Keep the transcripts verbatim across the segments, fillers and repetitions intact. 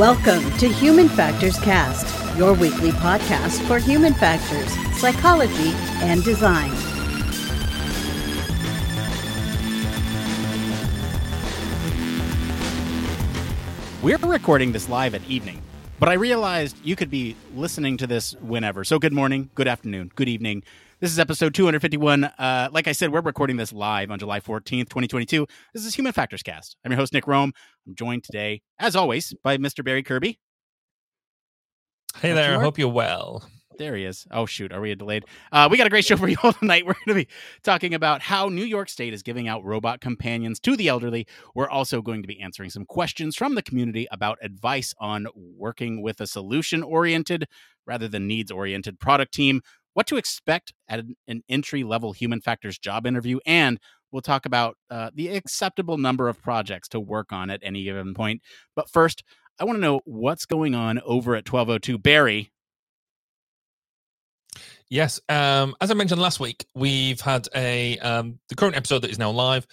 Welcome to Human Factors Cast, your weekly podcast for human factors, psychology, and design. We're recording this live at evening, but I realized you could be listening to this whenever. So good morning, good afternoon, good evening. This is episode two fifty-one. Uh, like I said, we're recording this live on July fourteenth, twenty twenty-two. This is Human Factors Cast. I'm your host, Nick Rome. I'm joined today, as always, by Mister Barry Kirby. Hey there. Hope you're well. There he is. Oh, shoot. Are we delayed? Uh, we got a great show for you all tonight. We're going to be talking about how New York State is giving out robot companions to the elderly. We're also going to be answering some questions from the community about advice on working with a solution-oriented rather than needs-oriented product team, what to expect at an entry-level human factors job interview, and we'll talk about uh, the acceptable number of projects to work on at any given point. But first, I want to know what's going on over at twelve oh two. Barry? Yes. Um, as I mentioned last week, we've had a um, the current episode that is now live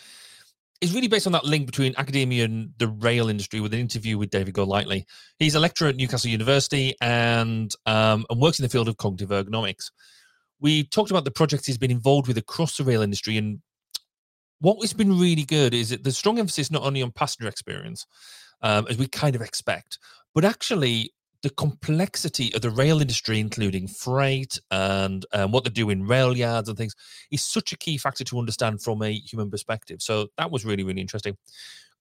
is really based on that link between academia and the rail industry with an interview with David Golightly. He's a lecturer at Newcastle University and, um, and works in the field of cognitive ergonomics. We talked about the projects he's been involved with across the rail industry, and what has been really good is that there's strong emphasis not only on passenger experience, um, as we kind of expect, but actually the complexity of the rail industry, including freight and um, what they do in rail yards and things, is such a key factor to understand from a human perspective. So that was really, really interesting.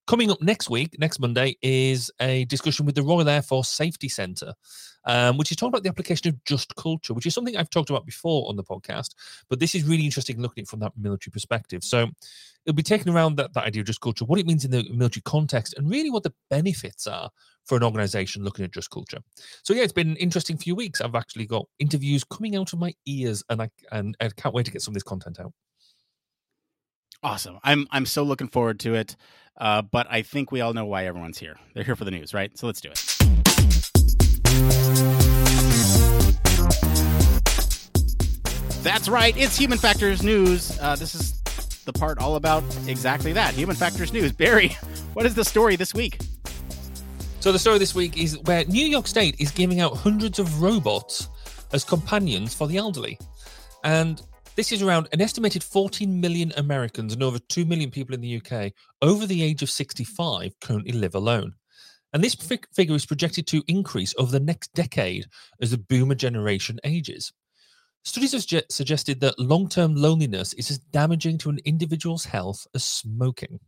Coming up next week, next Monday, is a discussion with the Royal Air Force Safety Centre, um, which is talking about the application of just culture, which is something I've talked about before on the podcast, but this is really interesting looking at it from that military perspective. So it'll be taking around that, that idea of just culture, what it means in the military context, and really what the benefits are for an organisation looking at just culture. So yeah, it's been an interesting few weeks. I've actually got interviews coming out of my ears, and I, and I can't wait to get some of this content out. Awesome. I'm I'm so looking forward to it, uh, but I think we all know why everyone's here. They're here for the news, right? So let's do it. That's right. It's Human Factors News. Uh, this is the part all about exactly that. Human Factors News. Barry, what is the story this week? So the story this week is where New York State is giving out hundreds of robots as companions for the elderly. And this is around an estimated fourteen million Americans and over two million people in the U K over the age of sixty-five currently live alone. And this fig- figure is projected to increase over the next decade as the boomer generation ages. Studies have su- suggested that long-term loneliness is as damaging to an individual's health as smoking.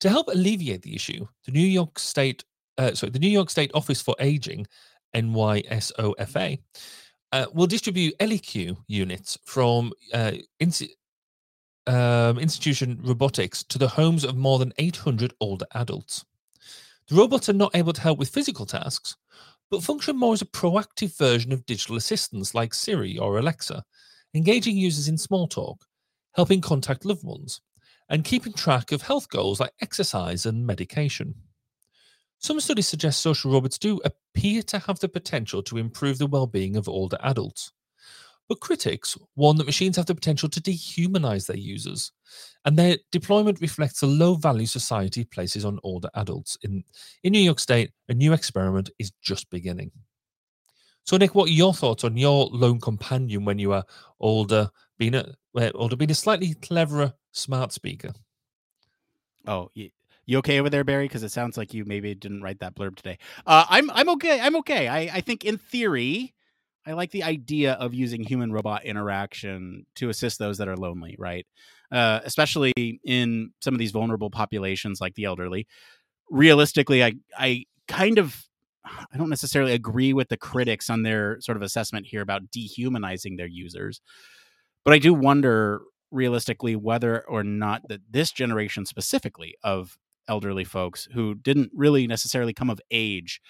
To help alleviate the issue, the New York State, uh, sorry, the New York State Office for Aging, N Y S O F A, Uh, we'll distribute ElliQ units from uh, in- um, Intuition Robotics to the homes of more than eight hundred older adults. The robots are not able to help with physical tasks, but function more as a proactive version of digital assistants like Siri or Alexa, engaging users in small talk, helping contact loved ones, and keeping track of health goals like exercise and medication. Some studies suggest social robots do appear to have the potential to improve the well-being of older adults. But critics warn that machines have the potential to dehumanize their users, and their deployment reflects the low value society places on older adults. In, in New York State, a new experiment is just beginning. So, Nick, what are your thoughts on your lone companion when you are older, being a, older, being a slightly cleverer smart speaker? Oh, yeah. You okay over there, Barry? Because it sounds like you maybe didn't write that blurb today. Uh, I'm I'm okay. I'm okay. I, I think in theory, I like the idea of using human-robot interaction to assist those that are lonely, right? Uh, especially in some of these vulnerable populations like the elderly. Realistically, I I kind of I don't necessarily agree with the critics on their sort of assessment here about dehumanizing their users, but I do wonder realistically whether or not that this generation specifically of elderly folks who didn't really necessarily come of age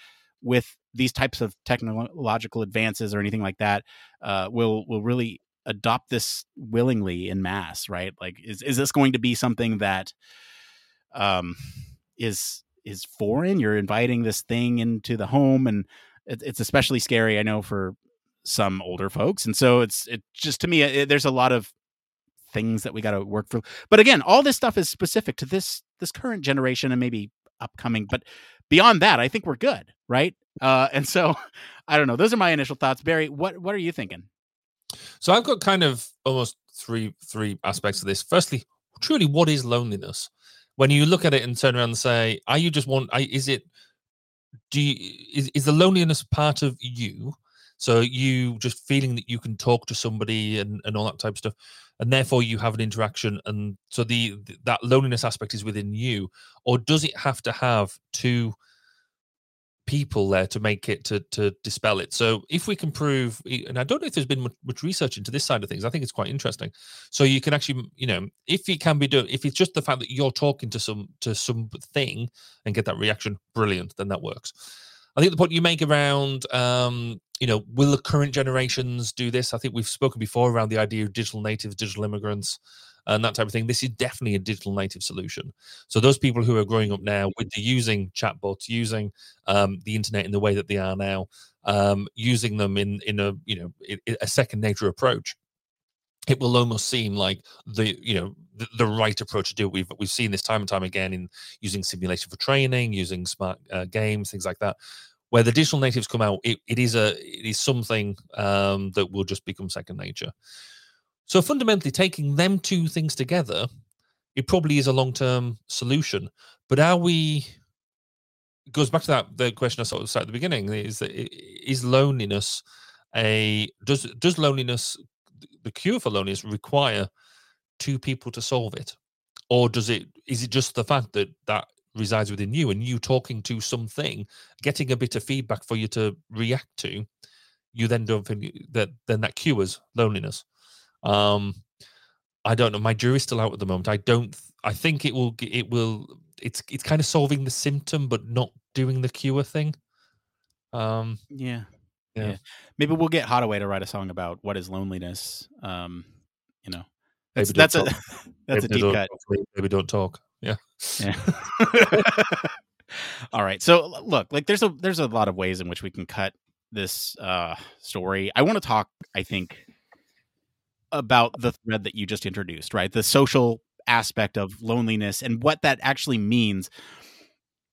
with these types of technological advances or anything like that uh, will will really adopt this willingly in mass, right? Like, is is this going to be something that um, is is foreign? You're inviting this thing into the home, and it, it's especially scary, I know, for some older folks. And so it's it just to me, it, there's a lot of things that we got to work through. But again, all this stuff is specific to this this current generation and maybe upcoming. But beyond that, I think we're good, right? Uh, and so, I don't know. Those are my initial thoughts. Barry, what what are you thinking? So I've got kind of almost three three aspects of this. Firstly, truly, what is loneliness? When you look at it and turn around and say, "Are you just one? Is it? Do you, is is the loneliness part of you?" So you just feeling that you can talk to somebody and, and all that type of stuff, and therefore you have an interaction. And so the, the that loneliness aspect is within you, or does it have to have two people there to make it to to dispel it? So if we can prove, and I don't know if there's been much, much research into this side of things, I think it's quite interesting. So you can actually, you know, if it can be done, if it's just the fact that you're talking to some to something and get that reaction, brilliant, then that works. I think the point you make around, um, you know, will the current generations do this? I think we've spoken before around the idea of digital natives, digital immigrants, and that type of thing. This is definitely a digital native solution. So those people who are growing up now with the using chatbots, using um, the internet in the way that they are now, um, using them in in a you know in, in a second nature approach, it will almost seem like the you know the, the right approach to do. We've we've seen this time and time again in using simulation for training, using smart uh, games, things like that. Where the digital natives come out, it, it is a it is something um, that will just become second nature. So fundamentally, taking them two things together, it probably is a long-term solution. But are we? It goes back to that the question I sort of said at the beginning: is that is loneliness a does does loneliness the cure for loneliness require two people to solve it, or does it is it just the fact that that resides within you, and you talking to something, getting a bit of feedback for you to react to, you then don't think that then that cures loneliness. Um, I don't know. My jury's still out at the moment. I don't. I think it will. It will. It's it's kind of solving the symptom, but not doing the cure thing. Um. Yeah. Yeah. yeah. Maybe we'll get Hotaway to write a song about what is loneliness. Um. You know. That's maybe that's a talk. that's maybe a deep cut. Maybe don't talk. Yeah. yeah. All right. So look, like there's a there's a lot of ways in which we can cut this uh, story. I want to talk, I think, about the thread that you just introduced, right? The social aspect of loneliness and what that actually means.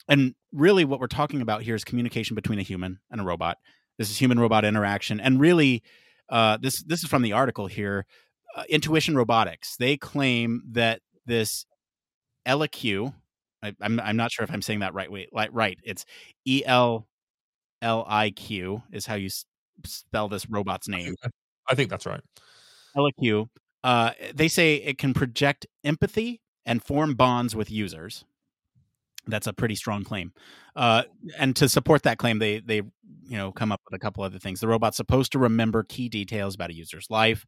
And really what we're talking about here is communication between a human and a robot. This is human-robot interaction. And really, uh, this this is from the article here, uh, Intuition Robotics. They claim that this ElliQ, I, I'm I'm not sure if I'm saying that right. Wait, like right. It's E L L I Q is how you s- spell this robot's name. I think, I think that's right. ElliQ. Uh, they say it can project empathy and form bonds with users. That's a pretty strong claim. Uh, and to support that claim, they they you know come up with a couple other things. The robot's supposed to remember key details about a user's life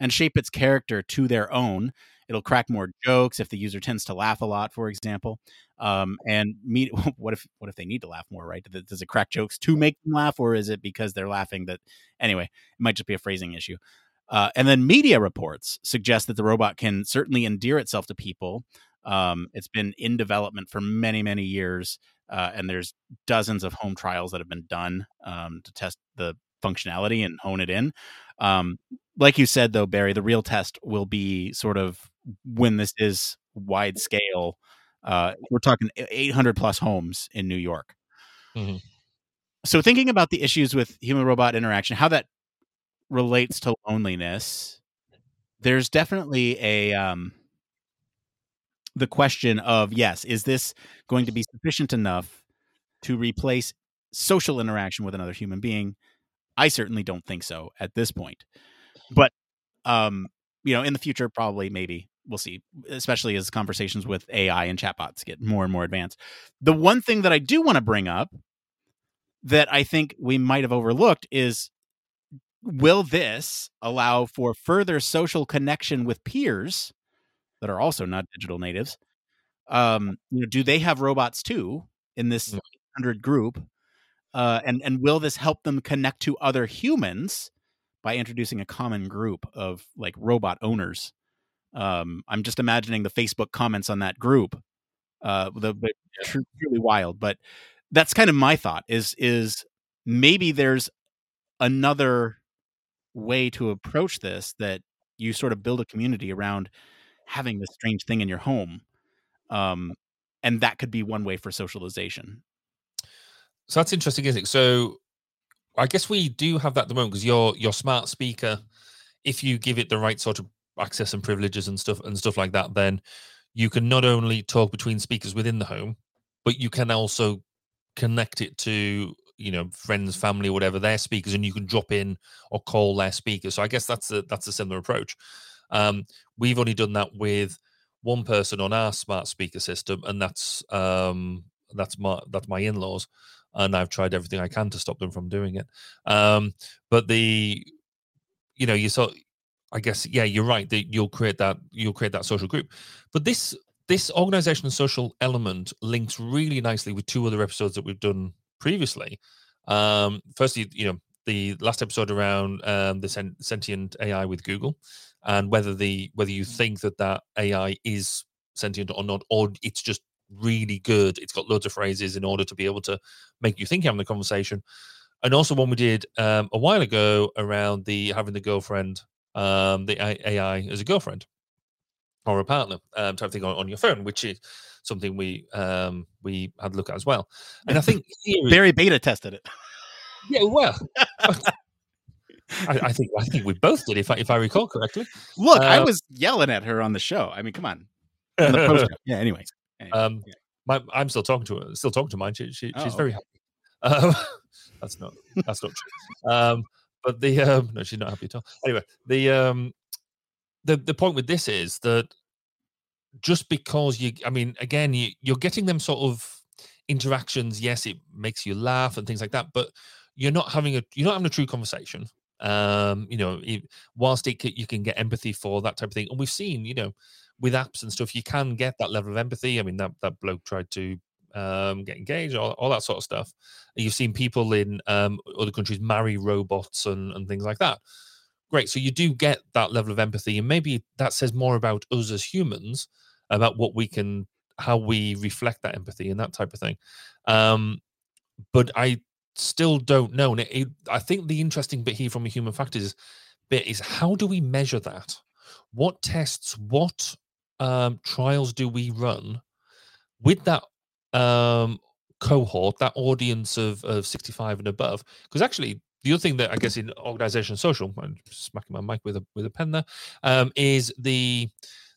and shape its character to their own. It'll crack more jokes if the user tends to laugh a lot, for example. Um, and meet, what if what if they need to laugh more, right? Does it crack jokes to make them laugh, or is it because they're laughing that... Anyway, it might just be a phrasing issue. Uh, and then media reports suggest that the robot can certainly endear itself to people. Um, it's been in development for many, many years, uh, and there's dozens of home trials that have been done um, to test the functionality and hone it in. Um, like you said, though, Barry, the real test will be sort of when this is wide scale. Uh, we're talking eight hundred plus homes in New York. Mm-hmm. So thinking about the issues with human-robot interaction, how that relates to loneliness, there's definitely a um, the question of, yes, is this going to be sufficient enough to replace social interaction with another human being? I certainly don't think so at this point, but um, you know, in the future, probably, maybe we'll see, especially as conversations with A I and chatbots get more and more advanced. The one thing that I do want to bring up that I think we might have overlooked is, will this allow for further social connection with peers that are also not digital natives? Um, you know, do they have robots too in this one hundred group? Uh, and, and will this help them connect to other humans by introducing a common group of like robot owners? Um, I'm just imagining the Facebook comments on that group. Uh, the, the truly wild, but that's kind of my thought is, is maybe there's another way to approach this, that you sort of build a community around having this strange thing in your home. Um, And that could be one way for socialization. So that's interesting, isn't it? So I guess we do have that at the moment, because your your smart speaker, if you give it the right sort of access and privileges and stuff and stuff like that, then you can not only talk between speakers within the home, but you can also connect it to, you know, friends, family, whatever, their speakers, and you can drop in or call their speakers. So I guess that's a, that's a similar approach. Um, we've only done that with one person on our smart speaker system, and that's um, that's my that's my in-laws, and I've tried everything I can to stop them from doing it. Um, but the, you know, you sort, I guess, yeah, you're right that you'll create that you'll create that social group. But this this organizational social element links really nicely with two other episodes that we've done previously. Um, firstly, you know, the last episode around um, the sen- sentient A I with Google, and whether the whether you think that that A I is sentient or not, or it's just really good. It's got loads of phrases in order to be able to make you think, having the conversation. And also one we did um, a while ago around the having the girlfriend, um, the A I as a girlfriend or a partner um, type thing on, on your phone, which is something we um, we had a look at as well. And I think here, Barry Beta tested it. Yeah, well, I, I think I think we both did, if I if I recall correctly. Look, uh, I was yelling at her on the show. I mean, come on. on the post- yeah. Anyway, anyway. Um, yeah. My, I'm still talking to her. Still talking to mine. She, she oh, she's okay. very happy. Um, that's not that's not true. Um, but the um, no, she's not happy at all. Anyway, the um, the the point with this is that just because you, I mean, again, you, you're getting them sort of interactions. Yes, it makes you laugh and things like that, but you're not having a you're not having a true conversation. Um, you know, it, whilst it can, you can get empathy for that type of thing, and we've seen, you know, with apps and stuff, you can get that level of empathy. I mean, that, that bloke tried to um, get engaged, all, all that sort of stuff. You've seen people in um, other countries marry robots and, and things like that. Great, so you do get that level of empathy, and maybe that says more about us as humans, about what we can, how we reflect that empathy and that type of thing. Um, but I still don't know. And it, it, I think the interesting bit here from a human factors bit is, how do we measure that? What tests, what um, trials do we run with that um, cohort, that audience of, of sixty-five and above? Because actually, the other thing that I guess in organization social, I'm smacking my mic with a with a pen there, um, is the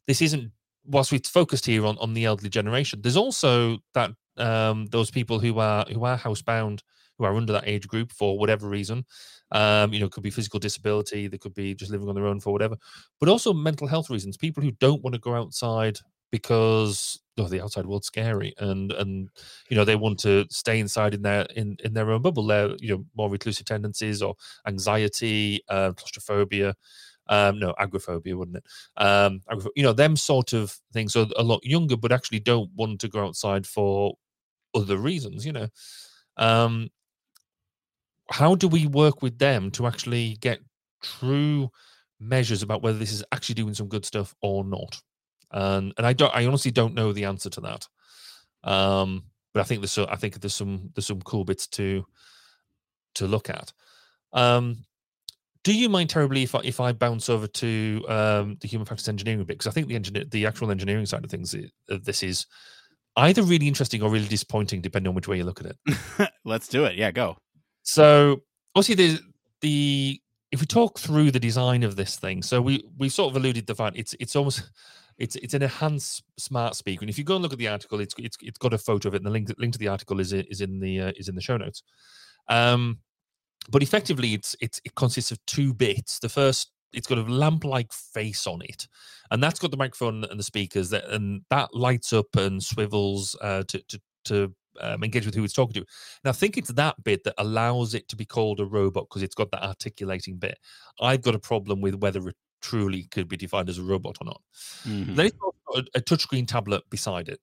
this isn't, whilst we've focused here on, on the elderly generation, there's also that um, those people who are who are housebound, who are under that age group for whatever reason. Um, you know, it could be physical disability, they could be just living on their own for whatever, but also mental health reasons. People who don't want to go outside because oh, the outside world's scary, and and you know, they want to stay inside in their in, in their own bubble. They're, you know, more reclusive tendencies or anxiety, uh, claustrophobia, um, no, agoraphobia, wouldn't it? Um, you know, them sort of things. So a lot younger, but actually don't want to go outside for other reasons. You know. Um, How do we work with them to actually get true measures about whether this is actually doing some good stuff or not? And and I don't, I honestly don't know the answer to that. Um, but I think there's, I think there's some, there's some cool bits to, to look at. Um, do you mind terribly if I, if I bounce over to um, the human factors engineering bit? Because I think the engineer, the actual engineering side of things, uh, this is either really interesting or really disappointing, depending on which way you look at it. Let's do it. Yeah, go. So, obviously, the, the if we talk through the design of this thing, so we we sort of alluded to the fact it's it's almost it's it's an enhanced smart speaker, and if you go and look at the article, it's it's it's got a photo of it, and the link link to the article is is in the uh, is in the show notes. Um, but effectively, it's it's it consists of two bits. The first, it's got a lamp-like face on it, and that's got the microphone and the speakers, that and that lights up and swivels uh, to to to. Um, engage with who it's talking to. And I think it's that bit that allows it to be called a robot, because it's got that articulating bit. I've got a problem with whether it truly could be defined as a robot or not. Mm-hmm. Then it's got a touchscreen tablet beside it,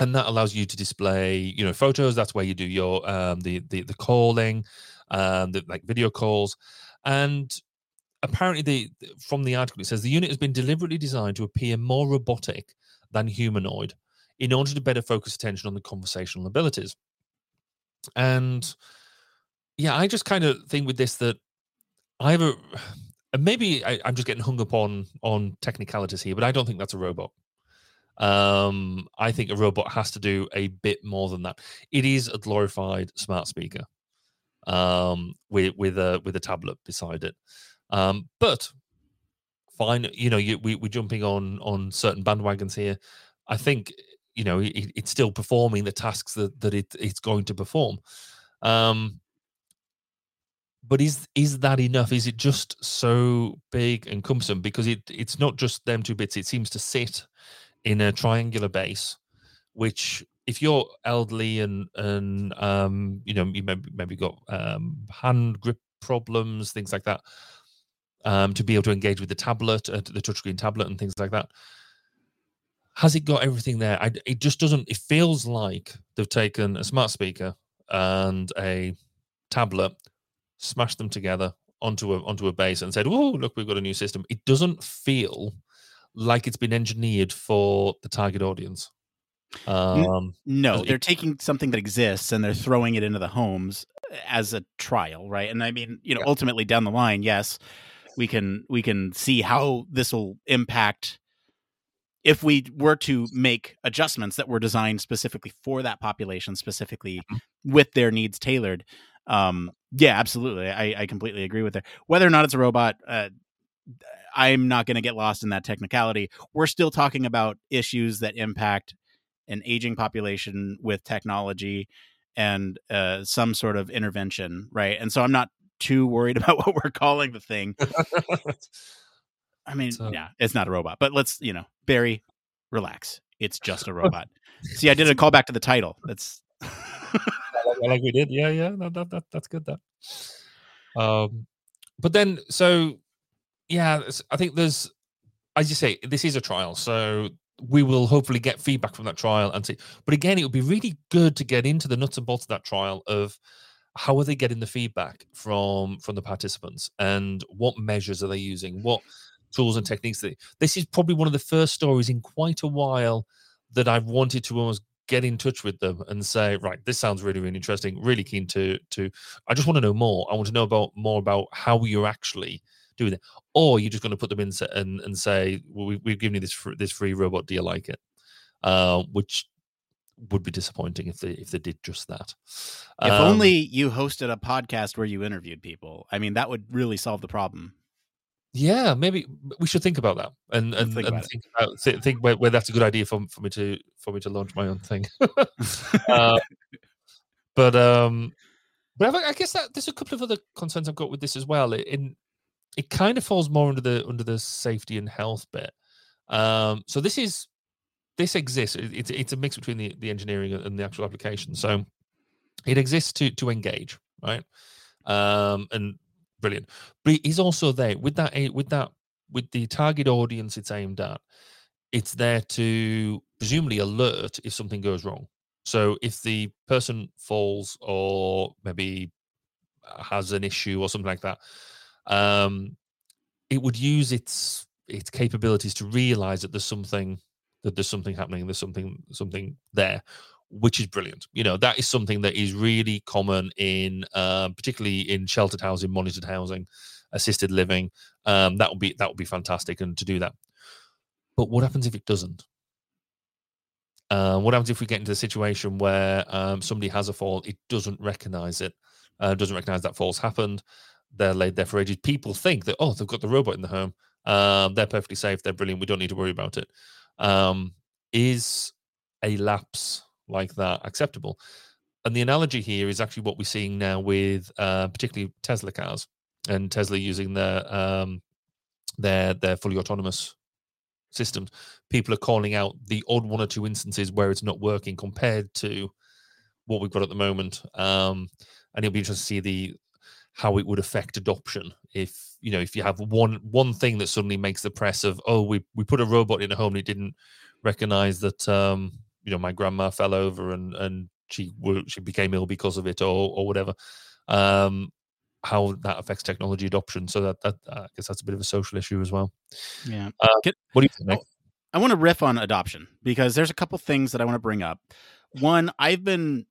and that allows you to display, you know, photos. That's where you do your um, the, the the calling, um, the, like video calls. And apparently, the from the article it says the unit has been deliberately designed to appear more robotic than humanoid, in order to better focus attention on the conversational abilities. And yeah, I just kind of think with this that I have a, and maybe I, I'm just getting hung up on, on technicalities here, but I don't think that's a robot. Um, I think a robot has to do a bit more than that. It is a glorified smart speaker um, with with a with a tablet beside it. Um, but fine, you know, you, we we're jumping on on certain bandwagons here. I think you know it, it's still performing the tasks that that it it's going to perform. Um, But is is that enough? Is it just so big and cumbersome? Because it, it's not just them two bits. It seems to sit in a triangular base, which if you're elderly and and um you know you maybe maybe got um, hand grip problems, things like that, um to be able to engage with the tablet, uh, the touchscreen tablet, and things like that. Has it got everything there? I, it just doesn't. It feels like they've taken a smart speaker and a tablet, smashed them together onto a onto a base and said, "Oh, look, we've got a new system." It doesn't feel like it's been engineered for the target audience. Um, no, they're it, taking something that exists and they're throwing it into the homes as a trial, right? And I mean, you know, yeah. ultimately down the line, yes, we can we can see how this will impact if we were to make adjustments that were designed specifically for that population, specifically mm-hmm. with their needs tailored. Um, yeah, absolutely. I, I completely agree with that. Whether or not it's a robot, uh, I'm not going to get lost in that technicality. We're still talking about issues that impact an aging population with technology and uh, some sort of intervention, right? And so I'm not too worried about what we're calling the thing. I mean, so. yeah, it's not a robot, but let's, you know, Barry, relax. It's just a robot. See, I did a callback to the title. That's... Like we did, yeah, yeah, no, that, that that's good. That, um, but then, so yeah, I think there's, as you say, this is a trial, so we will hopefully get feedback from that trial and see. But again, it would be really good to get into the nuts and bolts of that trial of how are they getting the feedback from from the participants and what measures are they using, what tools and techniques. They, this is probably one of the first stories in quite a while that I've wanted to almost get in touch with them and say, right, this sounds really, really interesting. Really keen to, to, I just want to know more. I want to know about more about how you're actually doing it. Or you're just going to put them in and, and say, well, we, we've given you this, fr- this free robot. Do you like it? Uh, which would be disappointing if they, if they did just that. If um, only you hosted a podcast where you interviewed people. I mean, that would really solve the problem. Yeah, maybe we should think about that and and think, and about think, about, think, think where, where that's a good idea for for me to for me to launch my own thing. uh, but um, but I guess that there's a couple of other concerns I've got with this as well. It, in it kind of falls more under the under the safety and health bit. Um, so this is this exists. It, it's it's a mix between the, the engineering and the actual application. So it exists to to engage, right? Um, and brilliant, but it is also there with that with that with the target audience it's aimed at. It's there to presumably alert if something goes wrong. So if the person falls or maybe has an issue or something like that, um, it would use its its capabilities to realise that there's something that there's something happening. There's something something there. Which is brilliant. You know, that is something that is really common in, uh, particularly in sheltered housing, monitored housing, assisted living. Um, that would be that would be fantastic, and to do that. But what happens if it doesn't? Uh, what happens if we get into the situation where um, somebody has a fall, it doesn't recognise it, uh, doesn't recognise that fall's happened. They're laid there for ages. People think that oh, they've got the robot in the home. Uh, they're perfectly safe. They're brilliant. We don't need to worry about it. Um, is a lapse like that acceptable? And the analogy here is actually what we're seeing now with uh, particularly Tesla cars and Tesla using their um, their their fully autonomous systems. People are calling out the odd one or two instances where it's not working compared to what we've got at the moment. Um, and it'll be interesting to see the how it would affect adoption if you know if you have one one thing that suddenly makes the press of oh we we put a robot in a home and it didn't recognize that. Um, You know, my grandma fell over and and she she became ill because of it, or or whatever. Um, how that affects technology adoption. So that that I guess that's a bit of a social issue as well. Yeah. Uh, Can, what do you think? I, I want to riff on adoption because there's a couple things that I want to bring up. One, I've been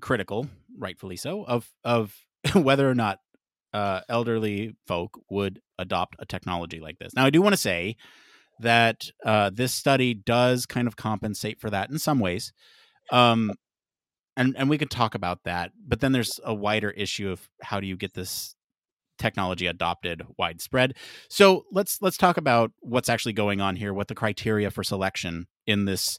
critical, rightfully so, of of whether or not uh, elderly folk would adopt a technology like this. Now, I do want to say that uh, this study does kind of compensate for that in some ways. Um, and, and we could talk about that. But then there's a wider issue of how do you get this technology adopted widespread. So let's let's talk about what's actually going on here, what the criteria for selection in this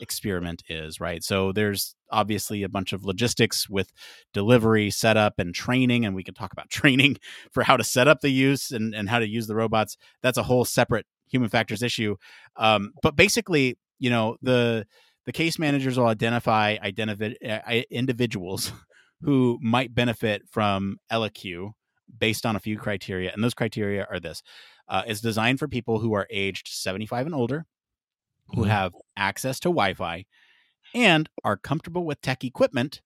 experiment is, right? So there's obviously a bunch of logistics with delivery, setup, and training, and we could talk about training for how to set up the use and, and how to use the robots. That's a whole separate human factors issue. Um, but basically, you know, the the case managers will identify identif- uh, individuals who might benefit from ElliQ based on a few criteria. And those criteria are this. Uh, it's designed for people who are aged seventy-five and older, who have access to Wi-Fi and are comfortable with tech equipment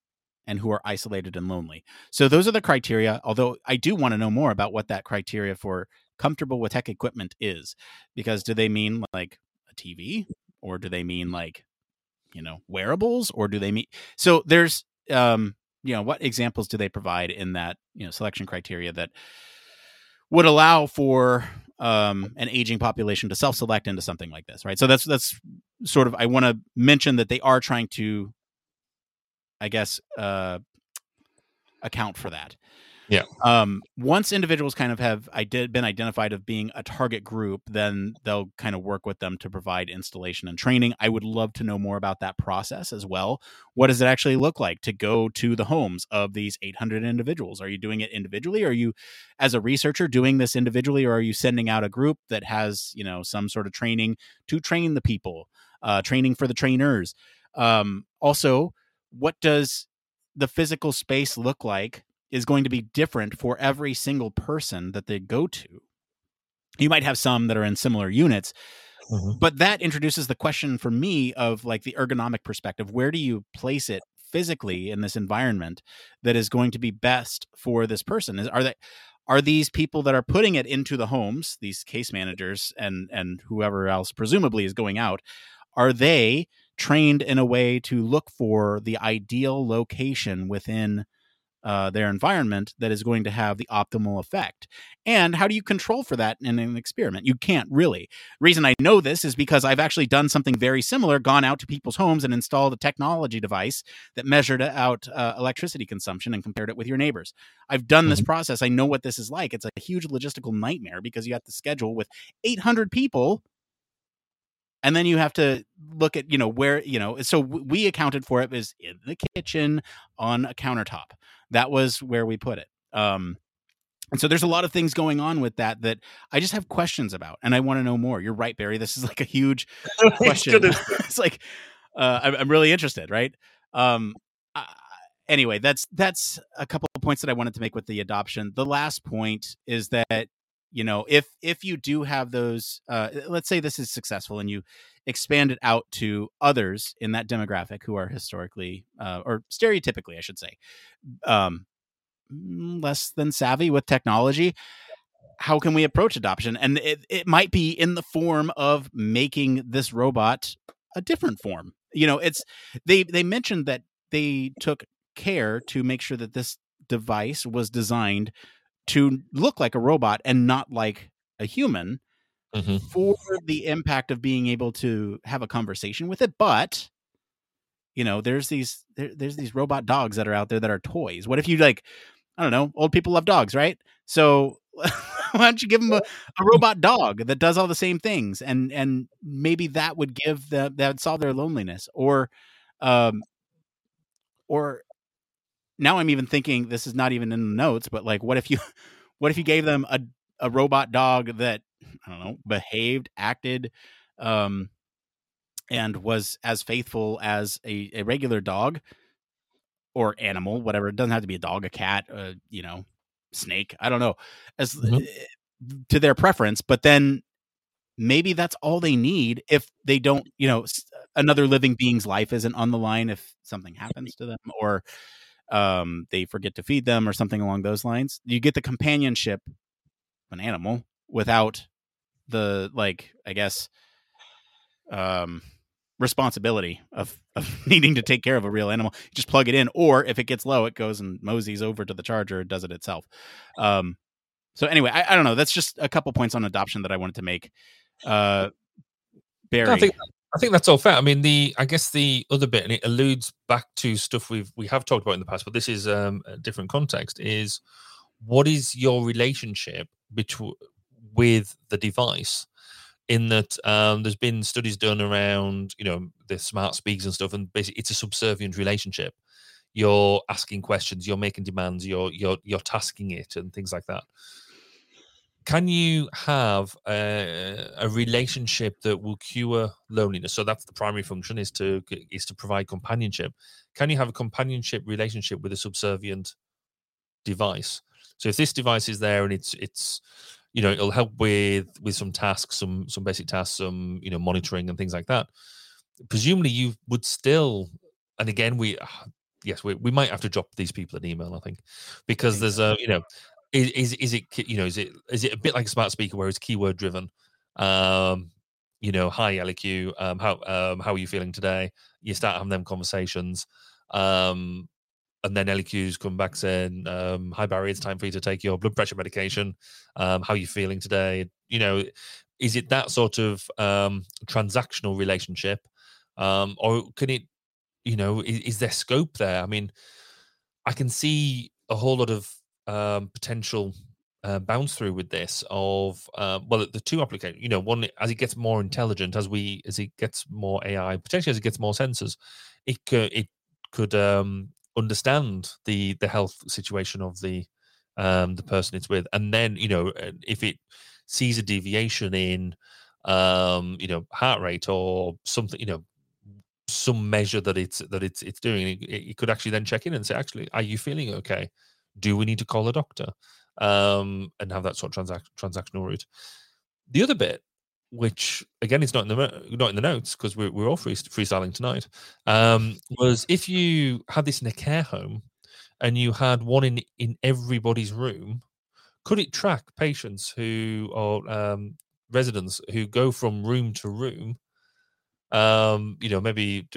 and who are isolated and lonely. So those are the criteria, although I do want to know more about what that criteria for comfortable with tech equipment is, because do they mean like a T V, or do they mean like, you know, wearables, or do they mean, so there's, um, you know, what examples do they provide in that, you know, selection criteria that would allow for um, an aging population to self-select into something like this, right? So that's that's sort of, I want to mention that they are trying to, I guess, uh, account for that. Yeah. Um, once individuals kind of have ident- been identified as being a target group, then they'll kind of work with them to provide installation and training. I would love to know more about that process as well. What does it actually look like to go to the homes of these eight hundred individuals? Are you doing it individually? Are you, as a researcher, doing this individually, or are you sending out a group that has, you know, some sort of training to train the people, uh, training for the trainers? Um, also, what does the physical space look like? Is going to be different for every single person that they go to. You might have some that are in similar units, mm-hmm. but that introduces the question for me of like the ergonomic perspective. Where do you place it physically in this environment that is going to be best for this person? Is, are they, are these people that are putting it into the homes, these case managers and, and whoever else presumably is going out, are they trained in a way to look for the ideal location within Uh, their environment that is going to have the optimal effect? And how do you control for that in an experiment? You can't really. Reason I know this is because I've actually done something very similar, gone out to people's homes and installed a technology device that measured out uh, electricity consumption and compared it with your neighbors. I've done this process. I know what this is like. It's a huge logistical nightmare because you have to schedule with eight hundred people, and then you have to look at, you know, where, you know, so we accounted for it as in the kitchen on a countertop. That was where we put it. Um, and so there's a lot of things going on with that that I just have questions about, and I want to know more. You're right, Barry. This is like a huge question. It's like, uh, I'm, I'm really interested, right? Um, uh, anyway, that's, that's a couple of points that I wanted to make with the adoption. The last point is that, you know, if if you do have those, uh, let's say this is successful and you expand it out to others in that demographic who are historically uh, or stereotypically, I should say, um, less than savvy with technology, how can we approach adoption? And it, it might be in the form of making this robot a different form. You know, it's they they mentioned that they took care to make sure that this device was designed to look like a robot and not like a human, mm-hmm. for the impact of being able to have a conversation with it. But, you know, there's these, there, there's these robot dogs that are out there that are toys. What if you like, I don't know, old people love dogs, right? So why don't you give them a, a robot dog that does all the same things? And, and maybe that would give the, that would solve their loneliness, or, um, or, now I'm even thinking, this is not even in the notes, but like, what if you, what if you gave them a, a robot dog that, I don't know, behaved, acted, um, and was as faithful as a, a regular dog or animal, whatever. It doesn't have to be a dog, a cat, uh, you know, snake. I don't know, as mm-hmm. to their preference, but then maybe that's all they need if they don't, you know, another living being's life isn't on the line if something happens to them, or um they forget to feed them or something along those lines. You get the companionship of an animal without the, like, I guess, um responsibility of, of needing to take care of a real animal. You just plug it in, or if it gets low, it goes and moseys over to the charger. It does it itself. Um so anyway, I, I don't know. That's just a couple points on adoption that I wanted to make. Uh Barry. I think I think that's all fair. I mean, the I guess the other bit, and it alludes back to stuff we've we have talked about in the past, but this is um, a different context. Is what is your relationship between with the device? In that, um, there's been studies done around, you know, the smart speakers and stuff, and basically it's a subservient relationship. You're asking questions, you're making demands, you're you're you're tasking it, and things like that. Can you have a, a relationship that will cure loneliness? So that's the primary function, is to is to provide companionship. Can you have a companionship relationship with a subservient device? So if this device is there and it's it's you know, it'll help with with some tasks, some some basic tasks, some you know monitoring and things like that. Presumably, you would still, and again, we yes, we we might have to drop these people an email, I think, because there's a you know. Is, is is it you know is it is it a bit like a smart speaker where it's keyword driven? Um, you know, hi ElliQ, um, how um, how are you feeling today? You start having them conversations, um, and then ElliQ's come back saying, um, hi Barry, it's time for you to take your blood pressure medication. Um, how are you feeling today? You know, is it that sort of um, transactional relationship, um, or can it? You know, is, is there scope there? I mean, I can see a whole lot of Um, potential uh, bounce through with this of uh, well the two applications, you know one, as it gets more intelligent, as we as it gets more A I, potentially as it gets more sensors, it could it could um, understand the the health situation of the um, the person it's with, and then you know if it sees a deviation in um, you know heart rate or something, you know some measure that it's that it's it's doing, it, it could actually then check in and say, actually, are you feeling okay? Do we need to call a doctor? Um, and have that sort of transac- transactional route. The other bit, which again is not in the not in the notes because we're we're all free, freestyling tonight, um, was if you had this in a care home and you had one in in everybody's room, could it track patients who or um, residents who go from room to room? Um, you know, maybe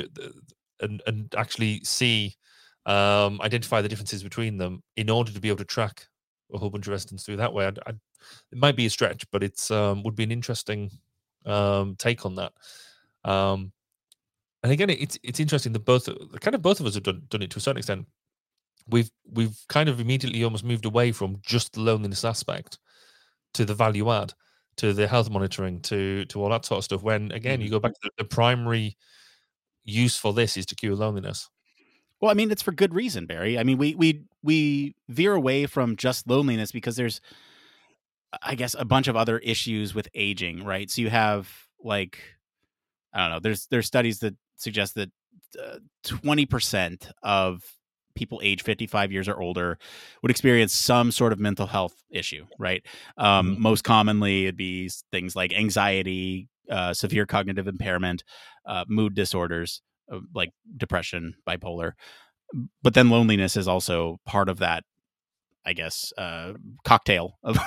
and and actually see. Um, identify the differences between them in order to be able to track a whole bunch of residents through that way. I'd, I'd, it might be a stretch, but it's um, would be an interesting um, take on that. Um, and again, it's it's interesting that both kind of both of us have done, done it to a certain extent. We've we've kind of immediately almost moved away from just the loneliness aspect to the value add, to the health monitoring, to to all that sort of stuff. When again, you go back to the, the primary use for this is to cure loneliness. Well, I mean, it's for good reason, Barry. I mean, we we we veer away from just loneliness because there's, I guess, a bunch of other issues with aging, right? So you have, like, I don't know, there's there's studies that suggest that uh, twenty percent of people aged fifty-five years or older would experience some sort of mental health issue, right? Um, mm-hmm. Most commonly, it'd be things like anxiety, uh, severe cognitive impairment, uh, mood disorders, like depression, bipolar, but then loneliness is also part of that, I guess, uh, cocktail of,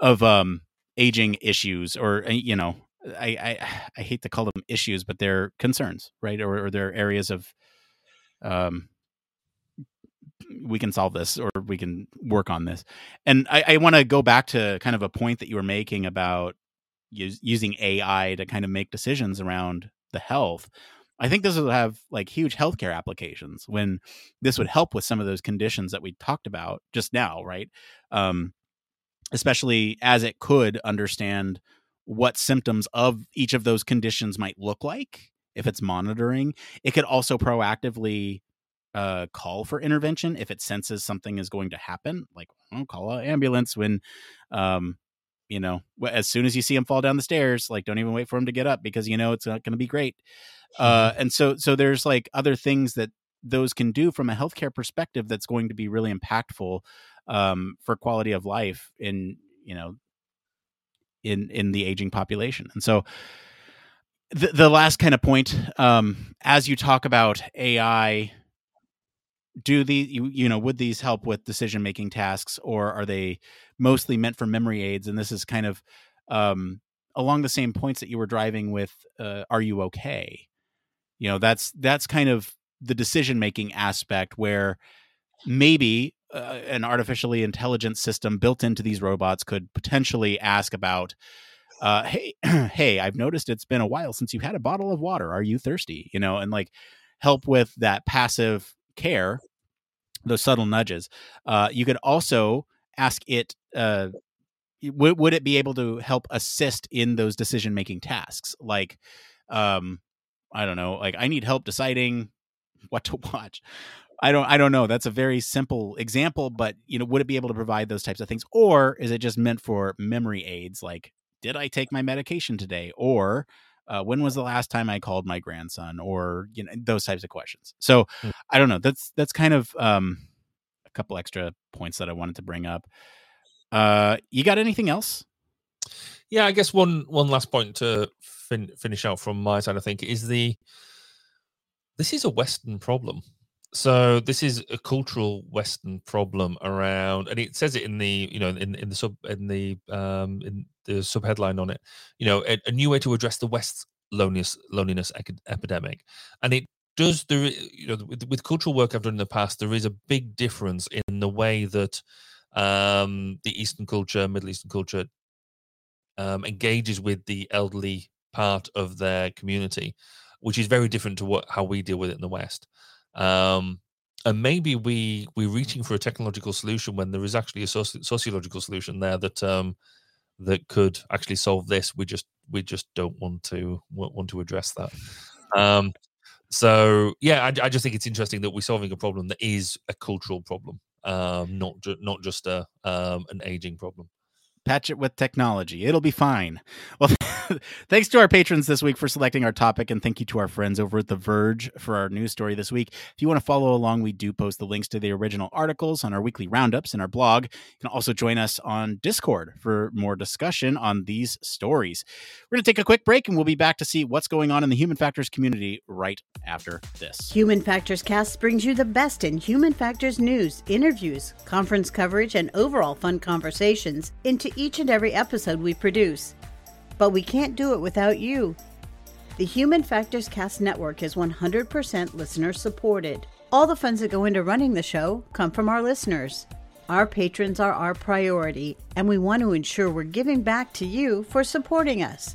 of, um, aging issues, or, you know, I, I, I hate to call them issues, but they're concerns, right? Or, or they're areas of, um, we can solve this, or we can work on this. And I, I want to go back to kind of a point that you were making about use, using A I to kind of make decisions around the health. I think this will have like huge healthcare applications when this would help with some of those conditions that we talked about just now, right? Um, especially as it could understand what symptoms of each of those conditions might look like if it's monitoring. It could also proactively uh, call for intervention if it senses something is going to happen, like I'll call an ambulance when, um, you know, as soon as you see him fall down the stairs, like don't even wait for him to get up because, you know, it's not going to be great. Uh, and so, so there's like other things that those can do from a healthcare perspective that's going to be really impactful um, for quality of life in, you know, in, in the aging population. And so the, the last kind of point, um, as you talk about A I, do the, you, you know, would these help with decision-making tasks, or are they mostly meant for memory aids? And this is kind of um, along the same points that you were driving with, uh, are you okay? You know, that's, that's kind of the decision-making aspect where maybe uh, an artificially intelligent system built into these robots could potentially ask about, uh, hey, hey, I've noticed it's been a while since you've had a bottle of water. Are you thirsty? You know, and like help with that passive care, those subtle nudges. Uh, you could also ask it, uh, w- would it be able to help assist in those decision-making tasks? Like, um, I don't know, like I need help deciding what to watch. I don't, I don't know. That's a very simple example, but you know, would it be able to provide those types of things? Or is it just meant for memory aids? Like, did I take my medication today? Or uh, when was the last time I called my grandson? Or, you know, those types of questions. So I don't know. That's, that's kind of um, a couple extra points that I wanted to bring up. Uh, you got anything else? Yeah, I guess one, one last point to fin- finish out from my side, I think, is the, this is a Western problem. So this is a cultural Western problem around, and it says it in the, you know, in, in the sub, in the, um, in the sub headline on it, you know, a, a new way to address the West's loneliness, loneliness epidemic. And it does, the, you know, with, with cultural work I've done in the past, there is a big difference in the way that um, the Eastern culture, Middle Eastern culture um, engages with the elderly part of their community, which is very different to what, how we deal with it in the West. Um, and maybe we, we're reaching for a technological solution when there is actually a soci- sociological solution there that um, that could actually solve this. We just we just don't want to want to address that. Um, so yeah, I, I just think it's interesting that we're solving a problem that is a cultural problem, um, not ju- not just a um, an aging problem. Patch it with technology. It'll be fine. Well, thanks to our patrons this week for selecting our topic, and thank you to our friends over at The Verge for our news story this week. If you want to follow along, we do post the links to the original articles on our weekly roundups and our blog. You can also join us on Discord for more discussion on these stories. We're going to take a quick break, and we'll be back to see what's going on in the Human Factors community right after this. Human Factors Cast brings you the best in Human Factors news, interviews, conference coverage, and overall fun conversations into each and every episode we produce. But we can't do it without you. The Human Factors Cast Network is one hundred percent listener supported. All the funds that go into running the show come from our listeners. Our patrons are our priority, and we want to ensure we're giving back to you for supporting us.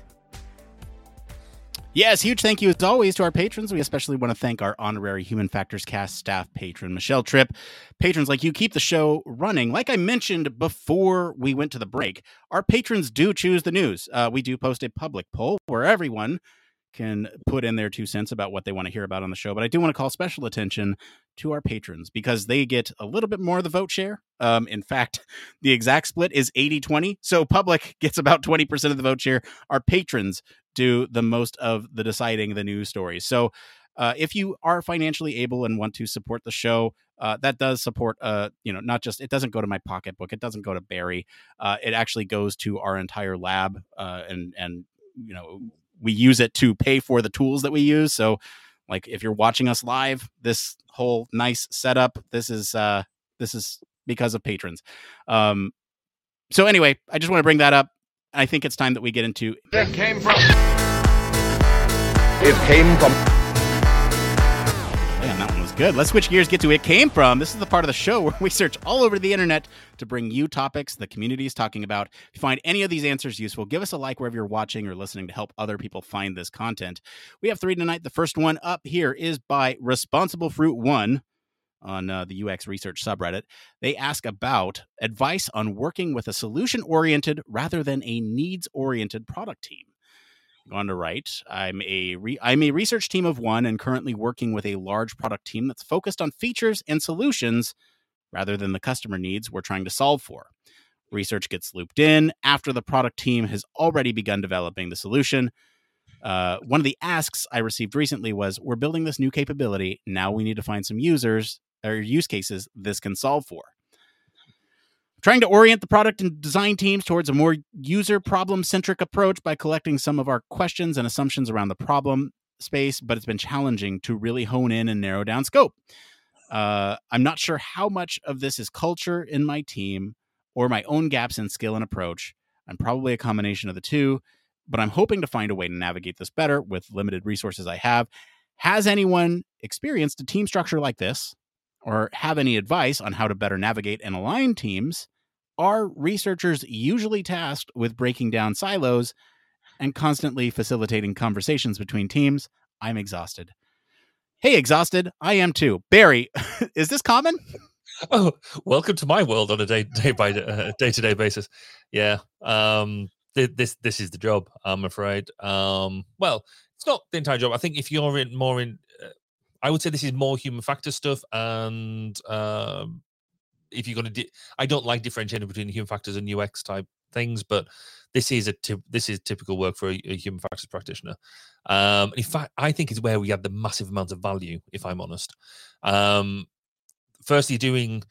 Yes, huge thank you as always to our patrons. We especially want to thank our honorary Human Factors Cast staff patron, Michelle Tripp. Patrons like you keep the show running. Like I mentioned before we went to the break, our patrons do choose the news. Uh, we do post a public poll where everyone can put in their two cents about what they want to hear about on the show. But I do want to call special attention to our patrons because they get a little bit more of the vote share. Um, in fact, the exact split is eighty twenty. So public gets about twenty percent of the vote share. Our patrons do the most of the deciding the news stories. So uh, if you are financially able and want to support the show, uh, that does support, uh, you know, not just, it doesn't go to my pocketbook. It doesn't go to Barry. Uh, it actually goes to our entire lab uh, and, and, you know, we use it to pay for the tools that we use. So like if you're watching us live, this whole nice setup, this is, uh, this is because of patrons. Um, so anyway, I just want to bring that up. I think it's time that we get into... It came from... It came from... Man, that one was good. Let's switch gears, get to It Came From. This is the part of the show where we search all over the internet to bring you topics the community is talking about. If you find any of these answers useful, give us a like wherever you're watching or listening to help other people find this content. We have three tonight. The first one up here is by Responsible Fruit One on uh, the U X research subreddit. They ask about advice on working with a solution-oriented rather than a needs-oriented product team. Go on to write, I'm a re- I'm a research team of one and currently working with a large product team that's focused on features and solutions rather than the customer needs we're trying to solve for. Research gets looped in after the product team has already begun developing the solution. Uh, one of the asks I received recently was, we're building this new capability. Now we need to find some users or use cases this can solve for. Trying to orient the product and design teams towards a more user problem-centric approach by collecting some of our questions and assumptions around the problem space, but it's been challenging to really hone in and narrow down scope. Uh, I'm not sure how much of this is culture in my team or my own gaps in skill and approach. I'm probably a combination of the two, but I'm hoping to find a way to navigate this better with limited resources I have. Has anyone experienced a team structure like this, or have any advice on how to better navigate and align teams? Are researchers usually tasked with breaking down silos and constantly facilitating conversations between teams? I'm exhausted. Hey, exhausted. I am too. Barry, is this common? Oh, welcome to my world on a day, day by uh, day-to-day basis. Yeah, um, th- this this is the job, I'm afraid. Um, well, it's not the entire job. I think if you're in more in... Uh, I would say this is more human factor stuff, and um, if you're going to, di- I don't like differentiating between human factors and U X type things, but this is a tip- this is typical work for a, a human factors practitioner. Um, in fact, I think it's where we add the massive amounts of value, if I'm honest. Um, firstly, doing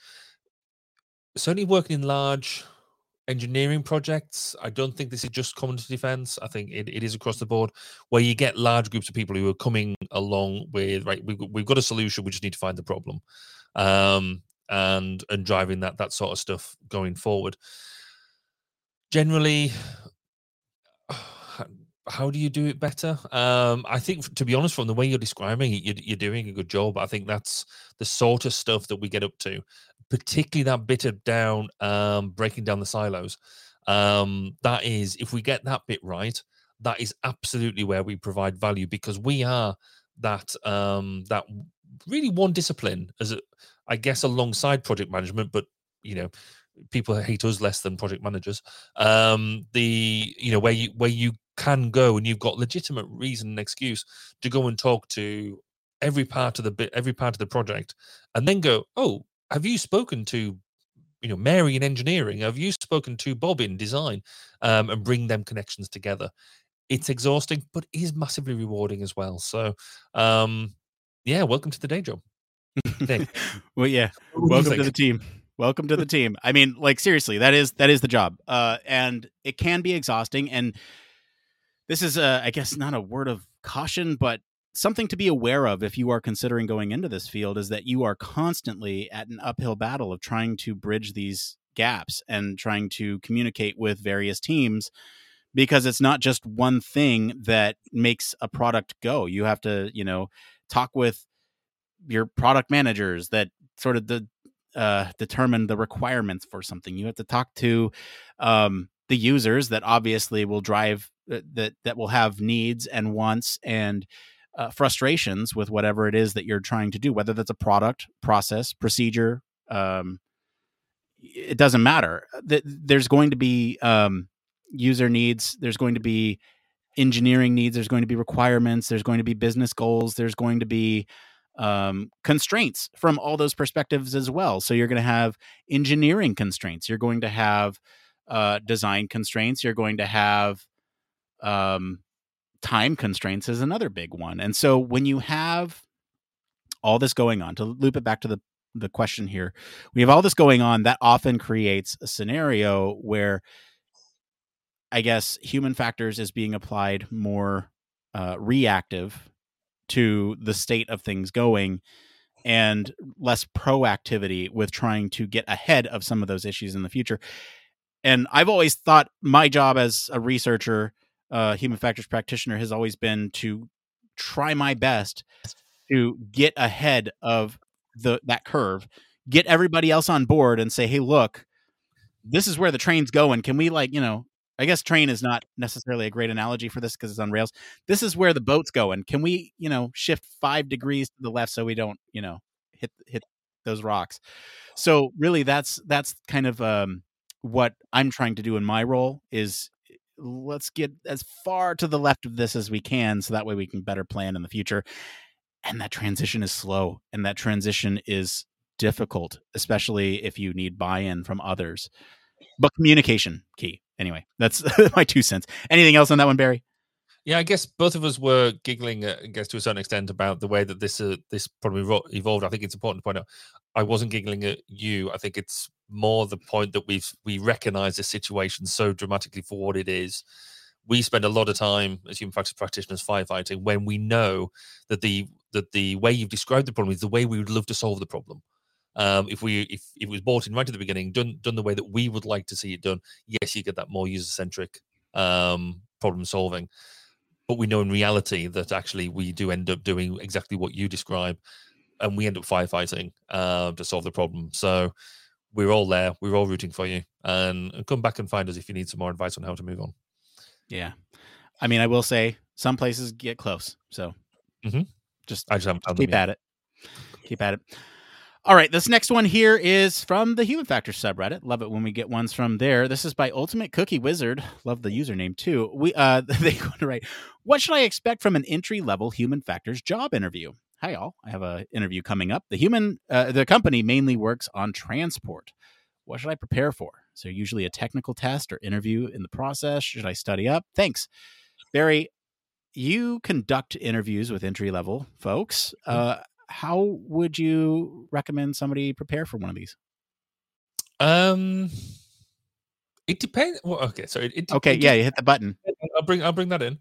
certainly working in large engineering projects. I don't think this is just common to defense. I think it, it is across the board, where you get large groups of people who are coming along with, right, we've, we've got a solution, we just need to find the problem, um, and and driving that that sort of stuff going forward. Generally, how do you do it better? Um, I think, to be honest, from the way you're describing it, you're, you're doing a good job. I think that's the sort of stuff that we get up to, particularly that bit of down, um, breaking down the silos. Um, that is, if we get that bit right, that is absolutely where we provide value, because we are that um, that really one discipline, as a, I guess, alongside project management, but, you know, people hate us less than project managers. Um, the, you know, where you, where you can go and you've got legitimate reason and excuse to go and talk to every part of the bit, every part of the project, and then go, oh, have you spoken to, you know, Mary in engineering? Have you spoken to Bob in design? Um, and bring them connections together. It's exhausting, but it is massively rewarding as well. So, um, yeah, welcome to the day job. Well, yeah, welcome to the team. Welcome to the team. I mean, like, seriously, that is that is the job, uh, and it can be exhausting. And this is, a, I guess, not a word of caution, but something to be aware of if you are considering going into this field is that you are constantly at an uphill battle of trying to bridge these gaps and trying to communicate with various teams, because it's not just one thing that makes a product go. You have to, you know, talk with your product managers that sort of the Uh, determine the requirements for something. You have to talk to um, the users that obviously will drive uh, that that will have needs and wants and uh, frustrations with whatever it is that you're trying to do, whether that's a product, process, procedure. Um, it doesn't matter. There's going to be um, user needs. There's going to be engineering needs. There's going to be requirements. There's going to be business goals. There's going to be Um, constraints from all those perspectives as well. So you're going to have engineering constraints. You're going to have uh, design constraints. You're going to have um, time constraints is another big one. And so when you have all this going on, to loop it back to the, the question here, we have all this going on that often creates a scenario where, I guess, human factors is being applied more uh, reactive to the state of things going, and less proactivity with trying to get ahead of some of those issues in the future. And I've always thought my job as a researcher, uh, human factors practitioner, has always been to try my best to get ahead of the that curve, get everybody else on board and say, hey, look, this is where the train's going. Can we, like, you know, I guess train is not necessarily a great analogy for this because it's on rails. This is where the boat's going. Can we, you know, shift five degrees to the left so we don't, you know, hit hit those rocks? So really, that's that's kind of um, what I'm trying to do in my role is let's get as far to the left of this as we can, so that way we can better plan in the future. And that transition is slow, and that transition is difficult, especially if you need buy-in from others. But communication key. Anyway, that's my two cents. Anything else on that one, Barry? Yeah, I guess both of us were giggling, uh, I guess, to a certain extent about the way that this uh, this probably evolved. I think it's important to point out, I wasn't giggling at you. I think it's more the point that we've we recognise the situation so dramatically for what it is. We spend a lot of time as human factors practitioners firefighting when we know that the that the way you've described the problem is the way we would love to solve the problem. Um, if we if, if it was brought in right at the beginning, done done the way that we would like to see it done, yes, you get that more user-centric um, problem solving. But we know in reality that actually we do end up doing exactly what you describe, and we end up firefighting uh, to solve the problem. So we're all there. We're all rooting for you. And, and come back and find us if you need some more advice on how to move on. Yeah. I mean, I will say some places get close. So mm-hmm. just, I just haven't just keep at it. Keep at it. All right. This next one here is from the Human Factors subreddit. Love it when we get ones from there. This is by Ultimate Cookie Wizard. Love the username too. We uh, they go to write, what should I expect from an entry-level Human Factors job interview? Hi, all. I have an interview coming up. The human, uh, the company mainly works on transport. What should I prepare for? So usually a technical test or interview in the process. Should I study up? Thanks. Barry, you conduct interviews with entry-level folks. Uh How would you recommend somebody prepare for one of these? Um, it depends. Well, okay, so it, it de- okay, it de- yeah, you hit the button. I'll bring I'll bring that in.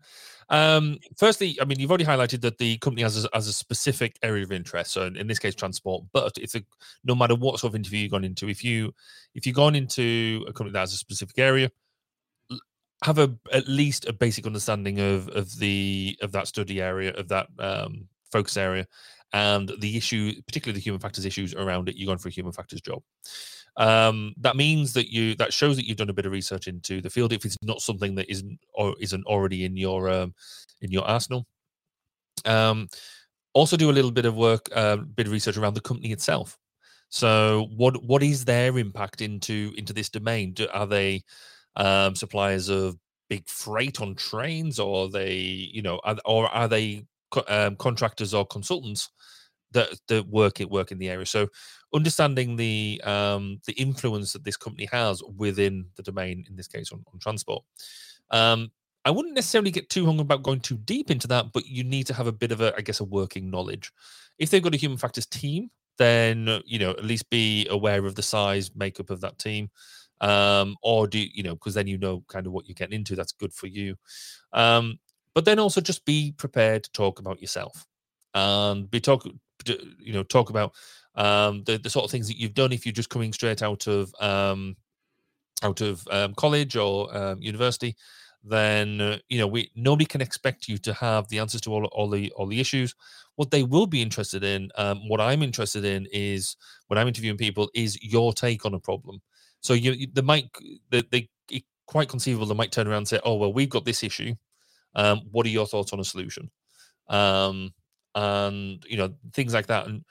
Um, firstly, I mean, you've already highlighted that the company has a, has a specific area of interest. So in, in this case, transport. But it's a no matter what sort of interview you've gone into, if you if you've gone into a company that has a specific area, have a at least a basic understanding of of the of that study area of that um, focus area. And the issue, particularly the human factors issues around it, you're going for a human factors job. Um, that means that you that shows that you've done a bit of research into the field. If it's not something that isn't or isn't already in your um, in your arsenal, um, also do a little bit of work, a uh, bit of research around the company itself. So, what what is their impact into into this domain? Do, are they um, suppliers of big freight on trains, or are they you know, are, or are they Um, contractors or consultants that that work at work in the area? So understanding the um, the influence that this company has within the domain, in this case on, on transport. Um, I wouldn't necessarily get too hung about going too deep into that, but you need to have a bit of a, I guess, a working knowledge. If they've got a human factors team, then you know at least be aware of the size, makeup of that team, um, or do you know because then you know kind of what you're getting into. That's good for you. Um, But then also just be prepared to talk about yourself and be talk, you know, talk about um, the, the sort of things that you've done if you're just coming straight out of um, out of um, college or um, university. Then uh, you know we nobody can expect you to have the answers to all all the all the issues. What they will be interested in, um, what I'm interested in, is when I'm interviewing people is your take on a problem. So you, you the might they, they it's quite conceivable they might turn around and say, oh well, we've got this issue. Um, what are your thoughts on a solution? Um, and, you know, things like that. And